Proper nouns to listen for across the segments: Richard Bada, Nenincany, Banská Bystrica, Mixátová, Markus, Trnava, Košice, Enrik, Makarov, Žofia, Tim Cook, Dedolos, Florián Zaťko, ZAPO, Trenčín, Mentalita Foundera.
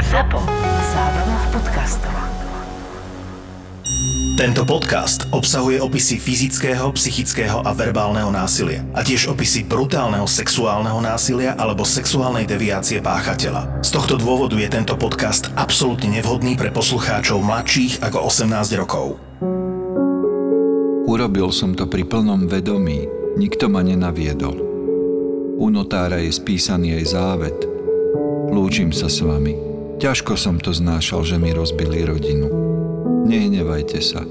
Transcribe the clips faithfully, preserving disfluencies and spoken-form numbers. Zapo. Zábava v podcastoch. Tento podcast obsahuje opisy fyzického, psychického a verbálneho násilia a tiež opisy brutálneho sexuálneho násilia alebo sexuálnej deviácie páchateľa. Z tohto dôvodu je tento podcast absolútne nevhodný pre poslucháčov mladších ako osemnásť rokov. Urobil som to pri plnom vedomí, nikto ma nenaviedol. U notára je spísaný aj závet. Lúčim sa s vami. Ťažko som to znášal, že mi rozbili rodinu. Nehnevajte sa.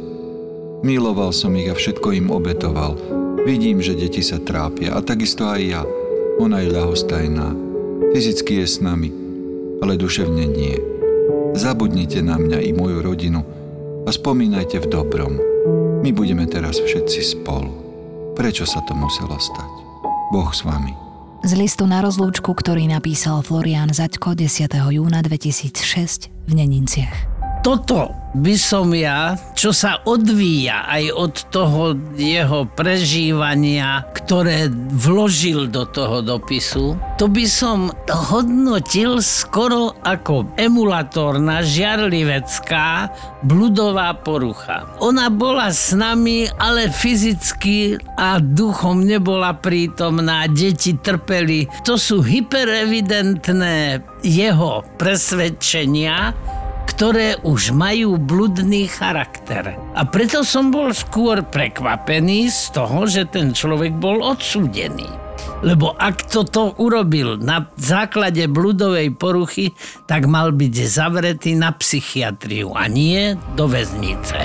Miloval som ich a všetko im obetoval. Vidím, že deti sa trápia a takisto aj ja. Ona je ľahostajná. Fyzicky je s nami, ale duševne nie. Zabudnite na mňa i moju rodinu a spomínajte v dobrom. My budeme teraz všetci spolu. Prečo sa to muselo stať? Boh s vami. Z listu na rozlúčku, ktorý napísal Florián Zaťko desiateho júna dvetisícšesť v Neninciach. Toto by som ja, čo sa odvíja aj od toho jeho prežívania, ktoré vložil do toho dopisu, to by som hodnotil skoro ako emulatórna, žiarlivecká, bludová porucha. Ona bola s nami, ale fyzicky a duchom nebola prítomná, deti trpeli. To sú hyperevidentné jeho presvedčenia, ktoré už majú bludný charakter. A preto som bol skôr prekvapený z toho, že ten človek bol odsúdený. Lebo ak toto urobil na základe bludovej poruchy, tak mal byť zavretý na psychiatriu a nie do väznice.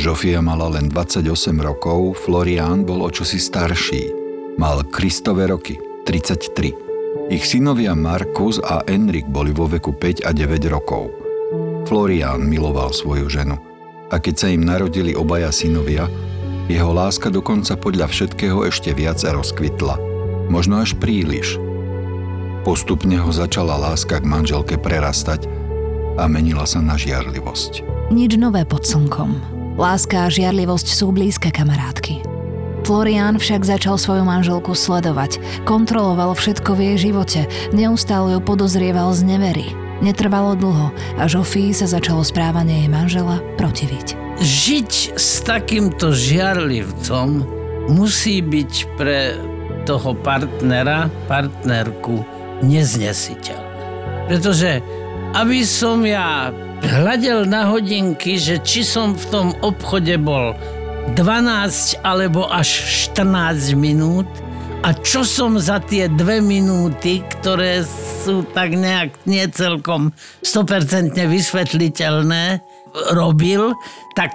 Žofia mala len dvadsaťosem rokov, Florián bol o čosi starší. Mal Kristove roky, tridsaťtri. Ich synovia Markus a Enrik boli vo veku päť a deväť rokov. Florián miloval svoju ženu. A keď sa im narodili obaja synovia, jeho láska dokonca podľa všetkého ešte viac rozkvitla. Možno až príliš. Postupne ho začala láska k manželke prerastať a menila sa na žiarlivosť. Nič nové pod slnkom. Láska a žiarlivosť sú blízke kamarátky. Florián však začal svoju manželku sledovať, kontroloval všetko v jej živote, neustále ju podozrieval z nevery. Netrvalo dlho a Žofii sa začalo správanie jej manžela protiviť. Žiť s takýmto žiarlivcom musí byť pre toho partnera, partnerku neznesiteľné. Pretože aby som ja hľadel na hodinky, že či som v tom obchode bol dvanásť alebo až štrnásť minút a čo som za tie dve minúty, ktoré sú tak nejak nie celkom sto percent vysvetliteľné, robil, tak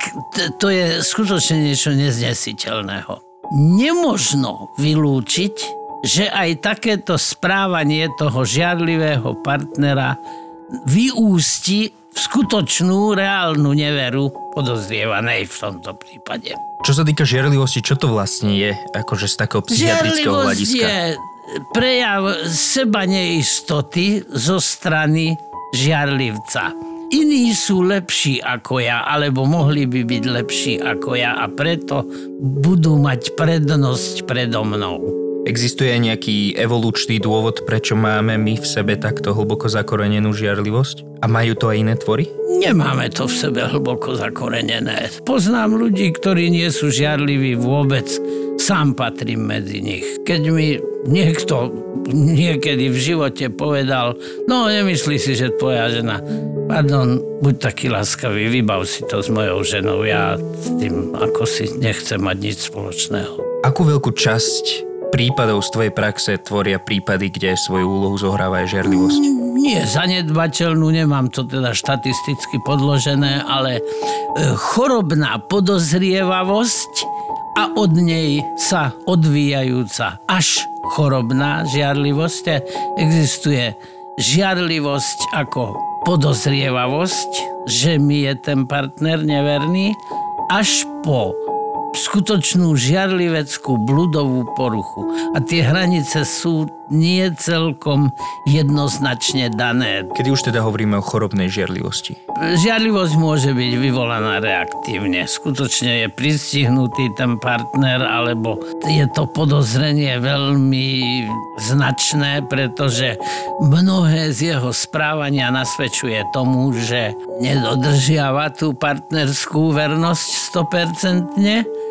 to je skutočne niečo neznesiteľného. Nemožno vylúčiť, že aj takéto správanie toho žiarlivého partnera vyústi v skutočnú, reálnu neveru podozrievanej v tomto prípade. Čo sa týka žiarlivosti, čo to vlastne je, akože z takého psychiatrického hľadiska? Žiarlivosť je prejav seba neistoty zo strany žiarlivca. Iní sú lepší ako ja, alebo mohli by byť lepší ako ja a preto budú mať prednosť predo mnou. Existuje nejaký evolučný dôvod, prečo máme my v sebe takto hlboko zakorenenú žiarlivosť? A majú to aj iné tvory? Nemáme to v sebe hlboko zakorenené. Poznám ľudí, ktorí nie sú žiarliví vôbec. Sám patrím medzi nich. Keď mi niekto niekedy v živote povedal, no nemyslí si, že tvoja žena, pardon, buď taký láskavý, vybav si to s mojou ženou, ja s tým ako si nechcem mať nič spoločného. Akú veľkú časť prípadov z tvojej praxe tvoria prípady, kde svoju úlohu zohráva aj žiarlivosť? Nie, zanedbateľnú, nemám to teda štatisticky podložené, ale chorobná podozrievavosť a od nej sa odvíjajúca až chorobná žiarlivosť. Existuje žiarlivosť ako podozrievavosť, že mi je ten partner neverný, až po skutočnú žiarliveckú bludovú poruchu. A tie hranice sú nie celkom jednoznačne dané. Kedy už teda hovoríme o chorobnej žiarlivosti? Žiarlivosť môže byť vyvolaná reaktívne. Skutočne je pristihnutý ten partner, alebo je to podozrenie veľmi značné, pretože mnohé z jeho správania nasvedčuje tomu, že nedodržiava tú partnerskú vernosť sto percent.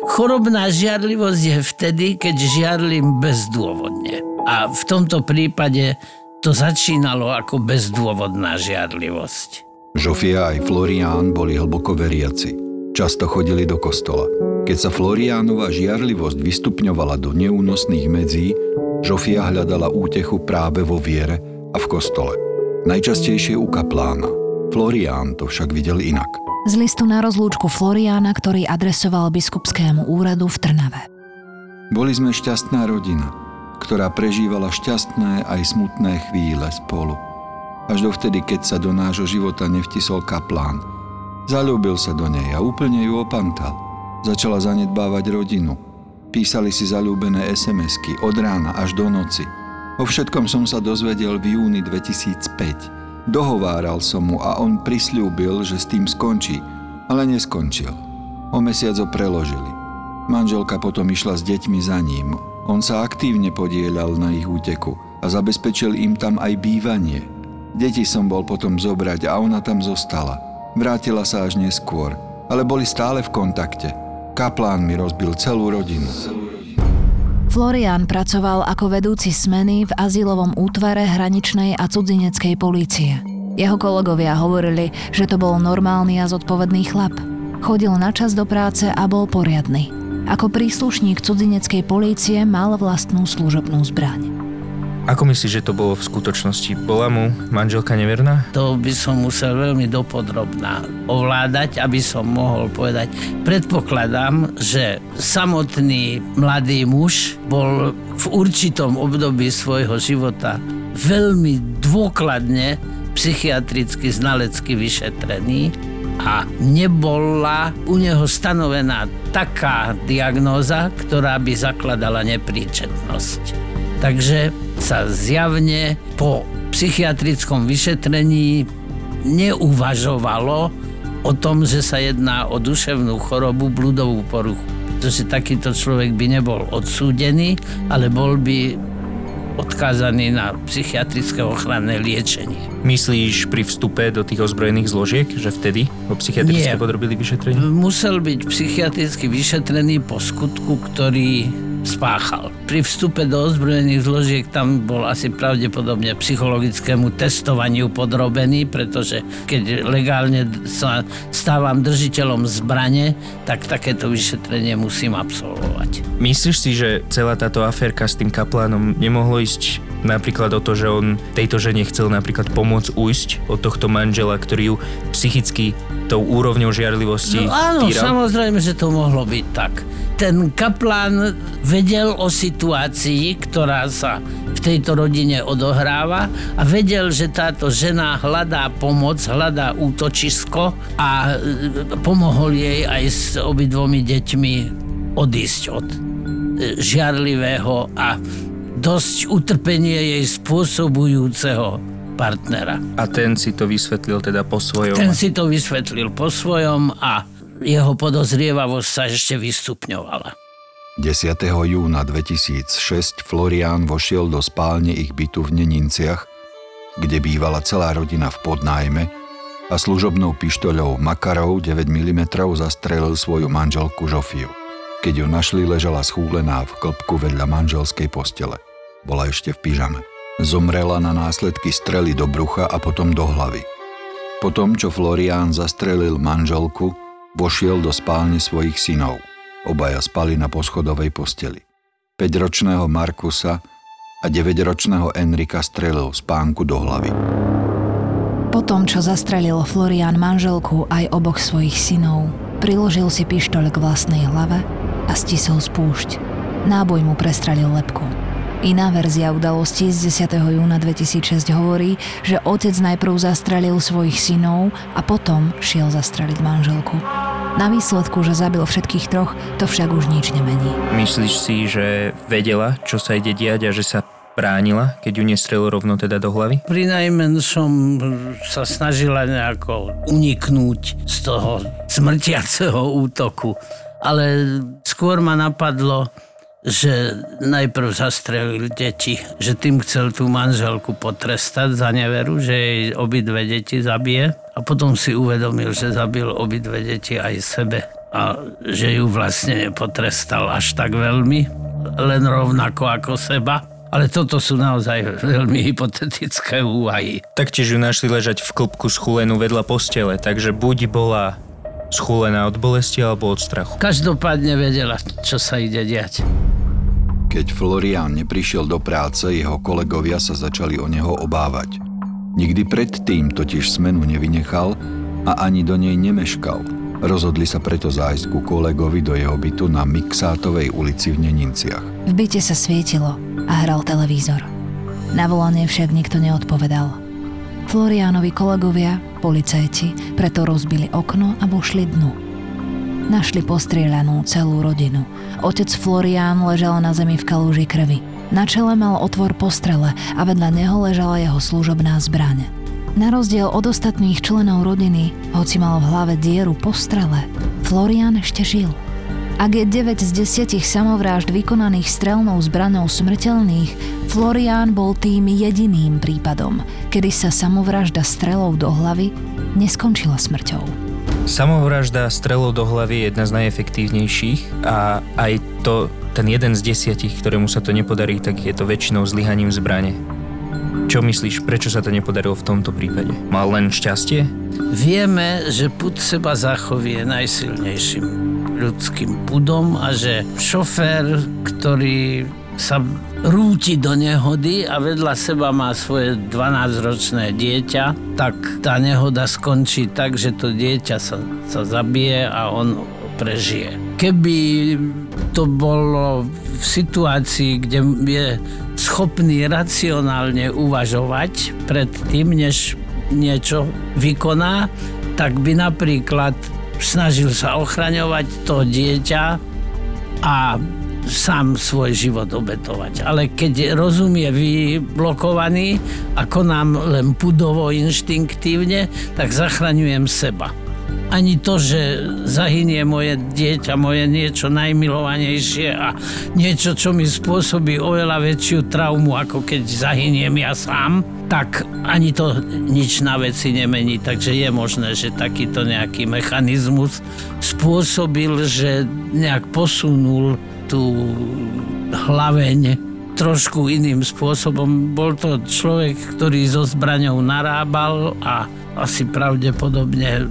Chorobná žiarlivosť je vtedy, keď žiarlim bezdôvodne. A v tomto prípade to začínalo ako bezdôvodná žiarlivosť. Žofia aj Florián boli hlboko veriaci. Často chodili do kostola. Keď sa Floriánova žiarlivosť vystupňovala do neúnosných medzí, Žofia hľadala útechu práve vo viere a v kostole. Najčastejšie u kaplána. Florián to však videl inak. Z listu na rozlúčku Floriána, ktorý adresoval biskupskému úradu v Trnave. Boli sme šťastná rodina, ktorá prežívala šťastné aj smutné chvíle spolu. Až dovtedy, keď sa do nášho života nevtisol kaplán. Zaľúbil sa do nej a úplne ju opantal. Začala zanedbávať rodinu. Písali si zaľúbené es em esky od rána až do noci. O všetkom som sa dozvedel v júni dvetisícpäť. Dohováral som mu a on prisľúbil, že s tým skončí, ale neskončil. O mesiac ho preložili. Manželka potom išla s deťmi za ním. On sa aktívne podieľal na ich úteku a zabezpečil im tam aj bývanie. Deti som bol potom zobrať a ona tam zostala. Vrátila sa až neskôr, ale boli stále v kontakte. Kaplán mi rozbil celú rodinu. Florián pracoval ako vedúci smeny v azylovom útvare hraničnej a cudzineckej polície. Jeho kolegovia hovorili, že to bol normálny a zodpovedný chlap. Chodil na čas do práce a bol poriadny. Ako príslušník cudzineckej polície mal vlastnú služobnú zbraň. Ako myslíš, že to bolo v skutočnosti? Bola mu manželka neverná? To by som musel veľmi dopodrobná ovládať, aby som mohol povedať. Predpokladám, že samotný mladý muž bol v určitom období svojho života veľmi dôkladne psychiatricky, znalecky vyšetrený a nebola u neho stanovená taká diagnóza, ktorá by zakladala nepríčetnosť. Takže sa zjavne po psychiatrickom vyšetrení neuvažovalo o tom, že sa jedná o duševnú chorobu, bludovú poruchu. Pretože takýto človek by nebol odsúdený, ale bol by odkázaný na psychiatrické ochranné liečenie. Myslíš pri vstupe do tých ozbrojených zložiek, že vtedy ho psychiatrické podrobili vyšetrenie? Musel byť psychiatricky vyšetrený po skutku, ktorý spáchal. Pri vstupe do ozbrojených zložiek tam bol asi pravdepodobne psychologickému testovaniu podrobený, pretože keď legálne sa stávam držiteľom zbrane, tak takéto vyšetrenie musím absolvovať. Myslíš si, že celá táto aférka s tým kaplánom nemohlo ísť napríklad o to, že on tejto žene chcel napríklad pomôcť újsť od tohto manžela, ktorý ju psychicky tou úrovňou žiarlivosti týral? No áno, týral? Samozrejme, že to mohlo byť tak. Ten kaplán vedel o situácii, ktorá sa v tejto rodine odohráva a vedel, že táto žena hľadá pomoc, hľadá útočisko a pomohol jej aj s obidvomi deťmi odísť od žiarlivého a dosť utrpenie jej spôsobujúceho partnera. A ten si to vysvetlil teda po svojom? Ten si to vysvetlil po svojom a jeho podozrievavosť sa ešte vystupňovala. desiateho júna dvetisícšesť Florián vošiel do spálne ich bytu v Neninciach, kde bývala celá rodina v podnájme a služobnou pištoľou Makarov deväť milimetrov zastrelil svoju manželku Žofiu. Keď ju našli, ležala schúlená v klbku vedľa manželskej postele. Bola ešte v pyžame. Zomrela na následky strely do brucha a potom do hlavy. Po tom, čo Florián zastrelil manželku, vošiel do spálne svojich synov. Obaja spali na poschodovej posteli. päťročného Markusa a deväťročného Enrika strelil spánku do hlavy. Potom, čo zastrelil Florián manželku aj oboch svojich synov, priložil si pištoľ k vlastnej hlave a stisol spúšť. Náboj mu prestrelil lebku. Iná verzia udalostí z desiateho júna dvetisícšesť hovorí, že otec najprv zastrelil svojich synov a potom šiel zastreliť manželku. Na výsledku, že zabil všetkých troch, to však už nič nemení. Myslíš si, že vedela, čo sa ide diať a že sa bránila, keď ju nestrelil rovno teda do hlavy? Prinajmen som sa snažila nejako uniknúť z toho smrtiaceho útoku, ale skôr ma napadlo, že najprv zastrelil deti, že tým chcel tú manželku potrestať za neveru, že jej obidve deti zabije, a potom si uvedomil, že zabil obidve deti aj sebe a že ju vlastne nepotrestal až tak veľmi, len rovnako ako seba. Ale toto sú naozaj veľmi hypotetické úvahy. Taktiež ju našli ležať v klbku schulenú vedľa postele, takže buď bola schulená od bolesti alebo od strachu. Každopádne vedela, čo sa ide diať. Keď Florián neprišiel do práce, jeho kolegovia sa začali o neho obávať. Nikdy predtým totiž smenu nevynechal a ani do nej nemeškal. Rozhodli sa preto zájsť ku kolegovi do jeho bytu na Mixátovej ulici v Neninciach. V byte sa svietilo a hral televízor. Na volanie však nikto neodpovedal. Floriánovi kolegovia, policajti, preto rozbili okno a vošli dnu. Našli postrieľanú celú rodinu. Otec Florián ležal na zemi v kalúži krvi. Na čele mal otvor po strele a vedľa neho ležala jeho služobná zbraň. Na rozdiel od ostatných členov rodiny, hoci mal v hlave dieru po strele, Florián ešte žil. Ak je deväť z desiatich samovrážd vykonaných strelnou zbraňou smrteľných, Florián bol tým jediným prípadom, kedy sa samovražda strelou do hlavy neskončila smrťou. Samovražda strelou do hlavy je jedna z najefektívnejších a aj to, ten jeden z desiatich, ktorému sa to nepodarí, tak je to väčšinou zlyhaním zbrane. Čo myslíš, prečo sa to nepodarilo v tomto prípade? Mal len šťastie? Vieme, že pud seba zachovie najsilnejším ľudským pudom a že šofér, ktorý sa rúti do nehody a vedľa seba má svoje dvanásťročné dieťa, tak tá nehoda skončí tak, že to dieťa sa, sa zabije a on prežije. Keby to bolo v situácii, kde je schopný racionálne uvažovať pred tým, než niečo vykoná, tak by napríklad snažil sa ochraňovať to dieťa a sám svoj život obetovať. Ale keď rozum je vyblokovaný, ako nám len pudovo inštinktívne, tak zachraňujem seba. Ani to, že zahynie moje dieťa, moje niečo najmilovanejšie a niečo, čo mi spôsobí oveľa väčšiu traumu, ako keď zahyniem ja sám, tak ani to nič na veci nemení. Takže je možné, že takýto nejaký mechanizmus spôsobil, že nejak posunul tú hlaveň trošku iným spôsobom. Bol to človek, ktorý so zbraňou narábal a asi pravdepodobne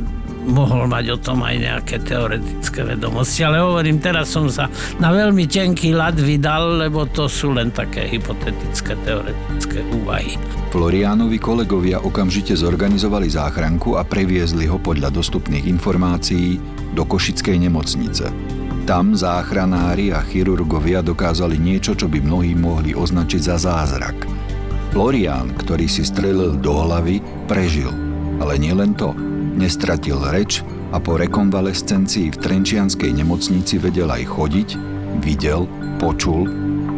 mohol mať o tom aj nejaké teoretické vedomosti, ale hovorím, teraz som sa na veľmi tenký ľad vydal, lebo to sú len také hypotetické teoretické úvahy. Floriánovi kolegovia okamžite zorganizovali záchranku a previezli ho podľa dostupných informácií do košickej nemocnice. Tam záchranári a chirurgovia dokázali niečo, čo by mnohí mohli označiť za zázrak. Florián, ktorý si strelil do hlavy, prežil, ale nielen to. Nestratil reč a po rekonvalescencii v trenčianskej nemocnici vedel aj chodiť, videl, počul,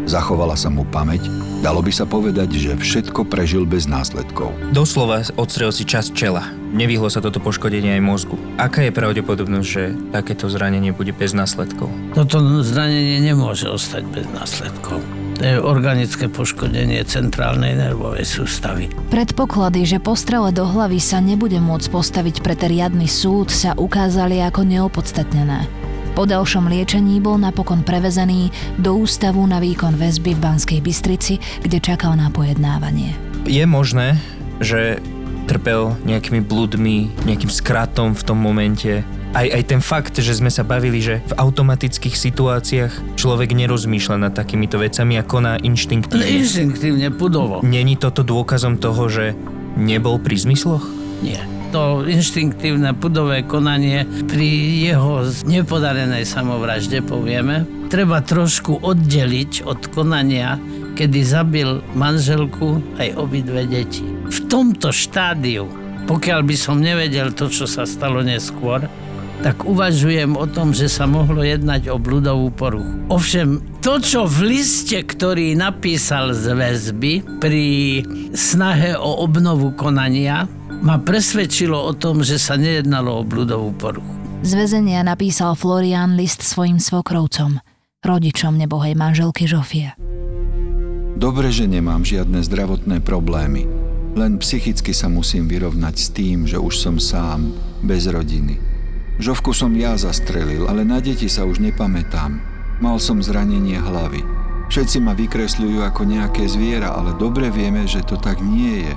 zachovala sa mu pamäť, dalo by sa povedať, že všetko prežil bez následkov. Doslova odstrel si časť čela. Nevyhlo sa toto poškodenie aj mozgu. Aká je pravdepodobnosť, že takéto zranenie bude bez následkov? Toto zranenie nemôže ostať bez následkov. To je organické poškodenie centrálnej nervovej sústavy. Predpoklady, že po strele do hlavy sa nebude môcť postaviť pred riadny súd, sa ukázali ako neopodstatnené. Po ďalšom liečení bol napokon prevezený do ústavu na výkon väzby v Banskej Bystrici, kde čakal na pojednávanie. Je možné, že trpel nejakými bludmi, nejakým skratom v tom momente. Aj, aj ten fakt, že sme sa bavili, že v automatických situáciách človek nerozmýšľa nad takýmito vecami a koná inštinktívne. Ale inštinktívne, pudovo. Není toto dôkazom toho, že nebol pri zmysloch? Nie. To inštinktívne pudové konanie pri jeho nepodarenej samovražde, povieme, treba trošku oddeliť od konania, kedy zabil manželku aj obidve deti. V tomto štádiu, pokiaľ by som nevedel to, čo sa stalo neskôr, tak uvažujem o tom, že sa mohlo jednať o bludovú poruchu. Ovšem, to, čo v liste, ktorý napísal z väzby pri snahe o obnovu konania, ma presvedčilo o tom, že sa nejednalo o bludovú poruchu. Z väzenia napísal Florián list svojim svokrovcom, rodičom nebohej manželky Žofie. Dobre, že nemám žiadne zdravotné problémy. Len psychicky sa musím vyrovnať s tým, že už som sám, bez rodiny. Žofku som ja zastrelil, ale na deti sa už nepamätám. Mal som zranenie hlavy. Všetci ma vykresľujú ako nejaké zviera, ale dobre vieme, že to tak nie je.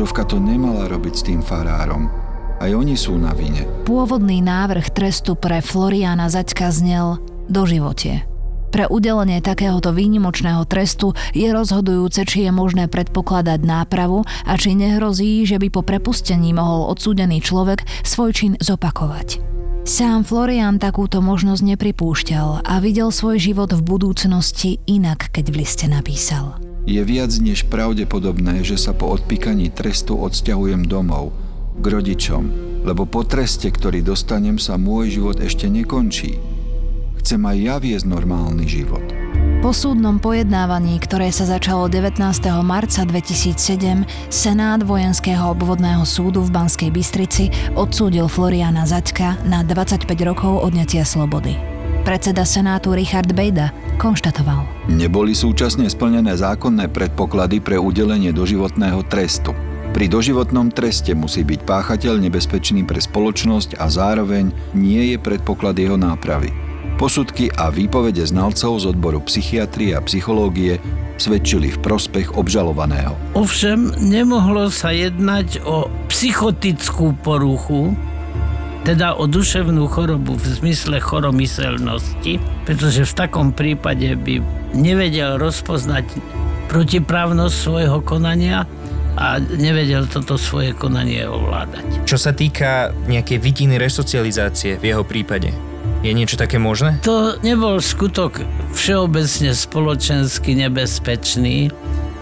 Žofka to nemala robiť s tým farárom. Aj oni sú na vine. Pôvodný návrh trestu pre Floriána Zaťka znel doživotie. Pre udelenie takéhoto výnimočného trestu je rozhodujúce, či je možné predpokladať nápravu a či nehrozí, že by po prepustení mohol odsúdený človek svoj čin zopakovať. Sám Florián takúto možnosť nepripúšťal a videl svoj život v budúcnosti inak, keď v liste napísal. Je viac než pravdepodobné, že sa po odpíkaní trestu odsťahujem domov, k rodičom, lebo po treste, ktorý dostanem, sa môj život ešte nekončí. Chcem aj ja viesť normálny život. Po súdnom pojednávaní, ktoré sa začalo devätnásteho marca dvetisícsedem, Senát Vojenského obvodného súdu v Banskej Bystrici odsúdil Floriána Zaťka na dvadsaťpäť rokov odňatia slobody. Predseda Senátu Richard Bada konštatoval: Neboli súčasne splnené zákonné predpoklady pre udelenie doživotného trestu. Pri doživotnom treste musí byť páchateľ nebezpečný pre spoločnosť a zároveň nie je predpoklad jeho nápravy. Posudky a výpovede znalcov z odboru psychiatrie a psychológie svedčili v prospech obžalovaného. Ovšem, nemohlo sa jednať o psychotickú poruchu, teda o duševnú chorobu v zmysle choromyselnosti, pretože v takom prípade by nevedel rozpoznať protiprávnosť svojho konania a nevedel toto svoje konanie ovládať. Čo sa týka nejakej vidiny resocializácie v jeho prípade, je niečo také možné? To nebol skutok všeobecne spoločensky nebezpečný,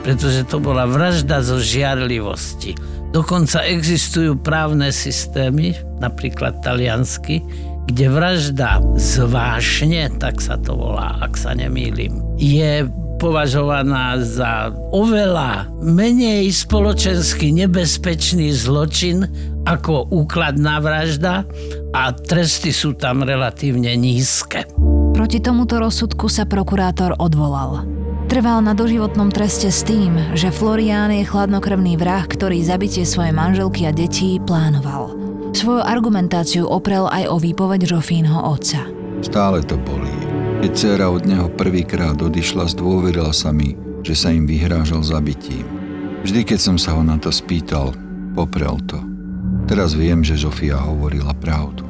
pretože to bola vražda zo žiarlivosti. Dokonca existujú právne systémy, napríklad taliansky, kde vražda z vášne, tak sa to volá, ak sa nemýlim, je považovaná za oveľa menej spoločensky nebezpečný zločin ako úkladná vražda a tresty sú tam relatívne nízke. Proti tomuto rozsudku sa prokurátor odvolal. Trval na doživotnom treste s tým, že Florián je chladnokrvný vrah, ktorý zabitie svojej manželky a detí plánoval. Svoju argumentáciu oprel aj o výpoveď Žofínho otca. Stále to bolí. Keď dcéra od neho prvýkrát odišla, zdôverila sa mi, že sa im vyhrážal zabitím. Vždy, keď som sa ho na to spýtal, poprel to. Teraz viem, že Žofia hovorila pravdu.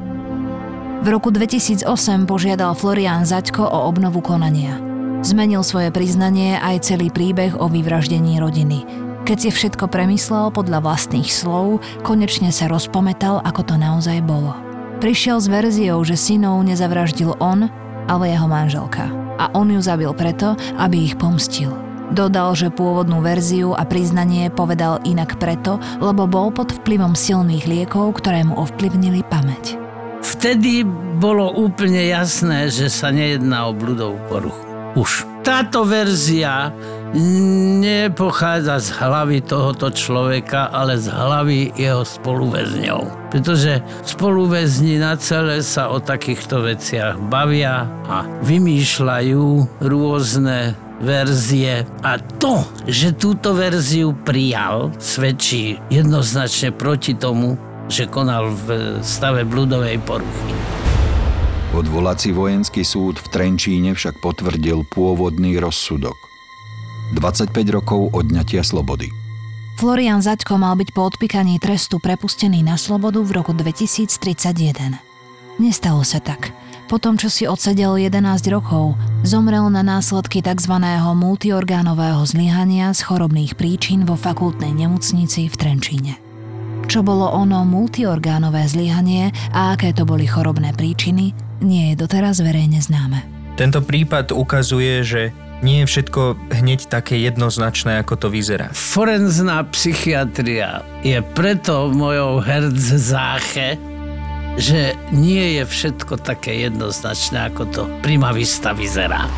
V roku dvetisícosem požiadal Florián Zaťko o obnovu konania. Zmenil svoje priznanie aj celý príbeh o vyvraždení rodiny. Keď si všetko premyslel podľa vlastných slov, konečne sa rozpamätal, ako to naozaj bolo. Prišiel s verziou, že synov nezavraždil on, ale jeho manželka. A on ju zabil preto, aby ich pomstil. Dodal, že pôvodnú verziu a priznanie povedal inak preto, lebo bol pod vplyvom silných liekov, ktoré mu ovplyvnili pamäť. Vtedy bolo úplne jasné, že sa nejedná o bludovú poruchu. Už. Táto verzia nepochádza z hlavy tohoto človeka, ale z hlavy jeho spoluväzňov. Pretože spoluväzni na cele sa o takýchto veciach bavia a vymýšľajú rôzne verzie. A to, že túto verziu prijal, svedčí jednoznačne proti tomu, že konal v stave bludovej poruchy. Odvolací vojenský súd v Trenčíne však potvrdil pôvodný rozsudok. dvadsaťpäť rokov odňatia slobody. Florián Zaťko mal byť po odpíkaní trestu prepustený na slobodu v roku dvetisíctridsaťjeden. Nestalo sa tak. Potom, čo si odsedel jedenásť rokov, zomrel na následky tzv. Multiorgánového zlyhania z chorobných príčin vo fakultnej nemocnici v Trenčíne. Čo bolo ono multiorgánové zlyhanie a aké to boli chorobné príčiny, nie je doteraz verejne známe. Tento prípad ukazuje, že nie je všetko hneď také jednoznačné, ako to vyzerá. Forenzná psychiatria je preto mojou herzsache, že nie je všetko také jednoznačné, ako to prima vista vyzerá.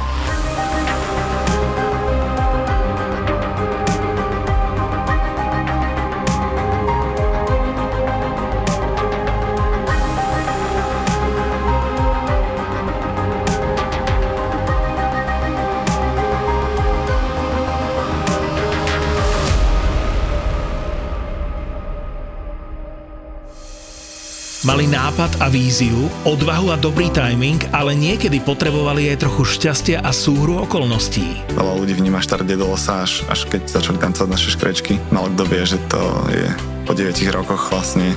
Mali nápad a víziu, odvahu a dobrý timing, ale niekedy potrebovali aj trochu šťastia a súhru okolností. Veľa ľudí vníma štart Dedolosa až, až keď začali tancovať naše škrečky. Málo kto vie, že to je po deviatich rokoch vlastne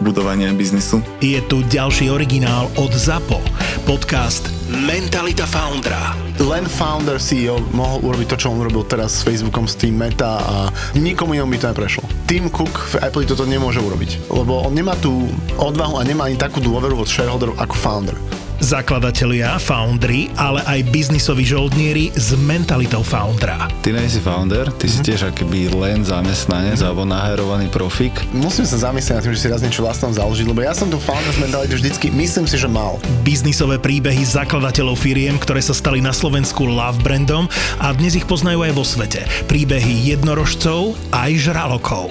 budovanie biznisu. Je tu ďalší originál od ZAPO, podcast Mentalita Foundera. Len founder sí í ó mohol urobiť to, čo on urobil teraz s Facebookom, s tým Meta a nikomu inom by to neprešlo. Tim Cook v Apple toto nemôže urobiť, lebo on nemá tú odvahu a nemá ani takú dôveru od shareholderov ako founder. Zakladatelia, founderi, ale aj biznisoví žoldnieri s mentalitou foundera. Ty nie si founder, ty mm-hmm. si tiež akoby len zamestnanec mm-hmm. alebo nahérovaný profík. Musím sa zamyslieť nad tým, že si raz niečo vlastnom založiť, lebo ja som tu founder mentalitu vždycky, myslím si, že mal. Biznisové príbehy zakladateľov firiem, ktoré sa stali na Slovensku love brandom a dnes ich poznajú aj vo svete. Príbehy jednorožcov aj žralokov.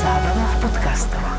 Zábrná v podcastovách.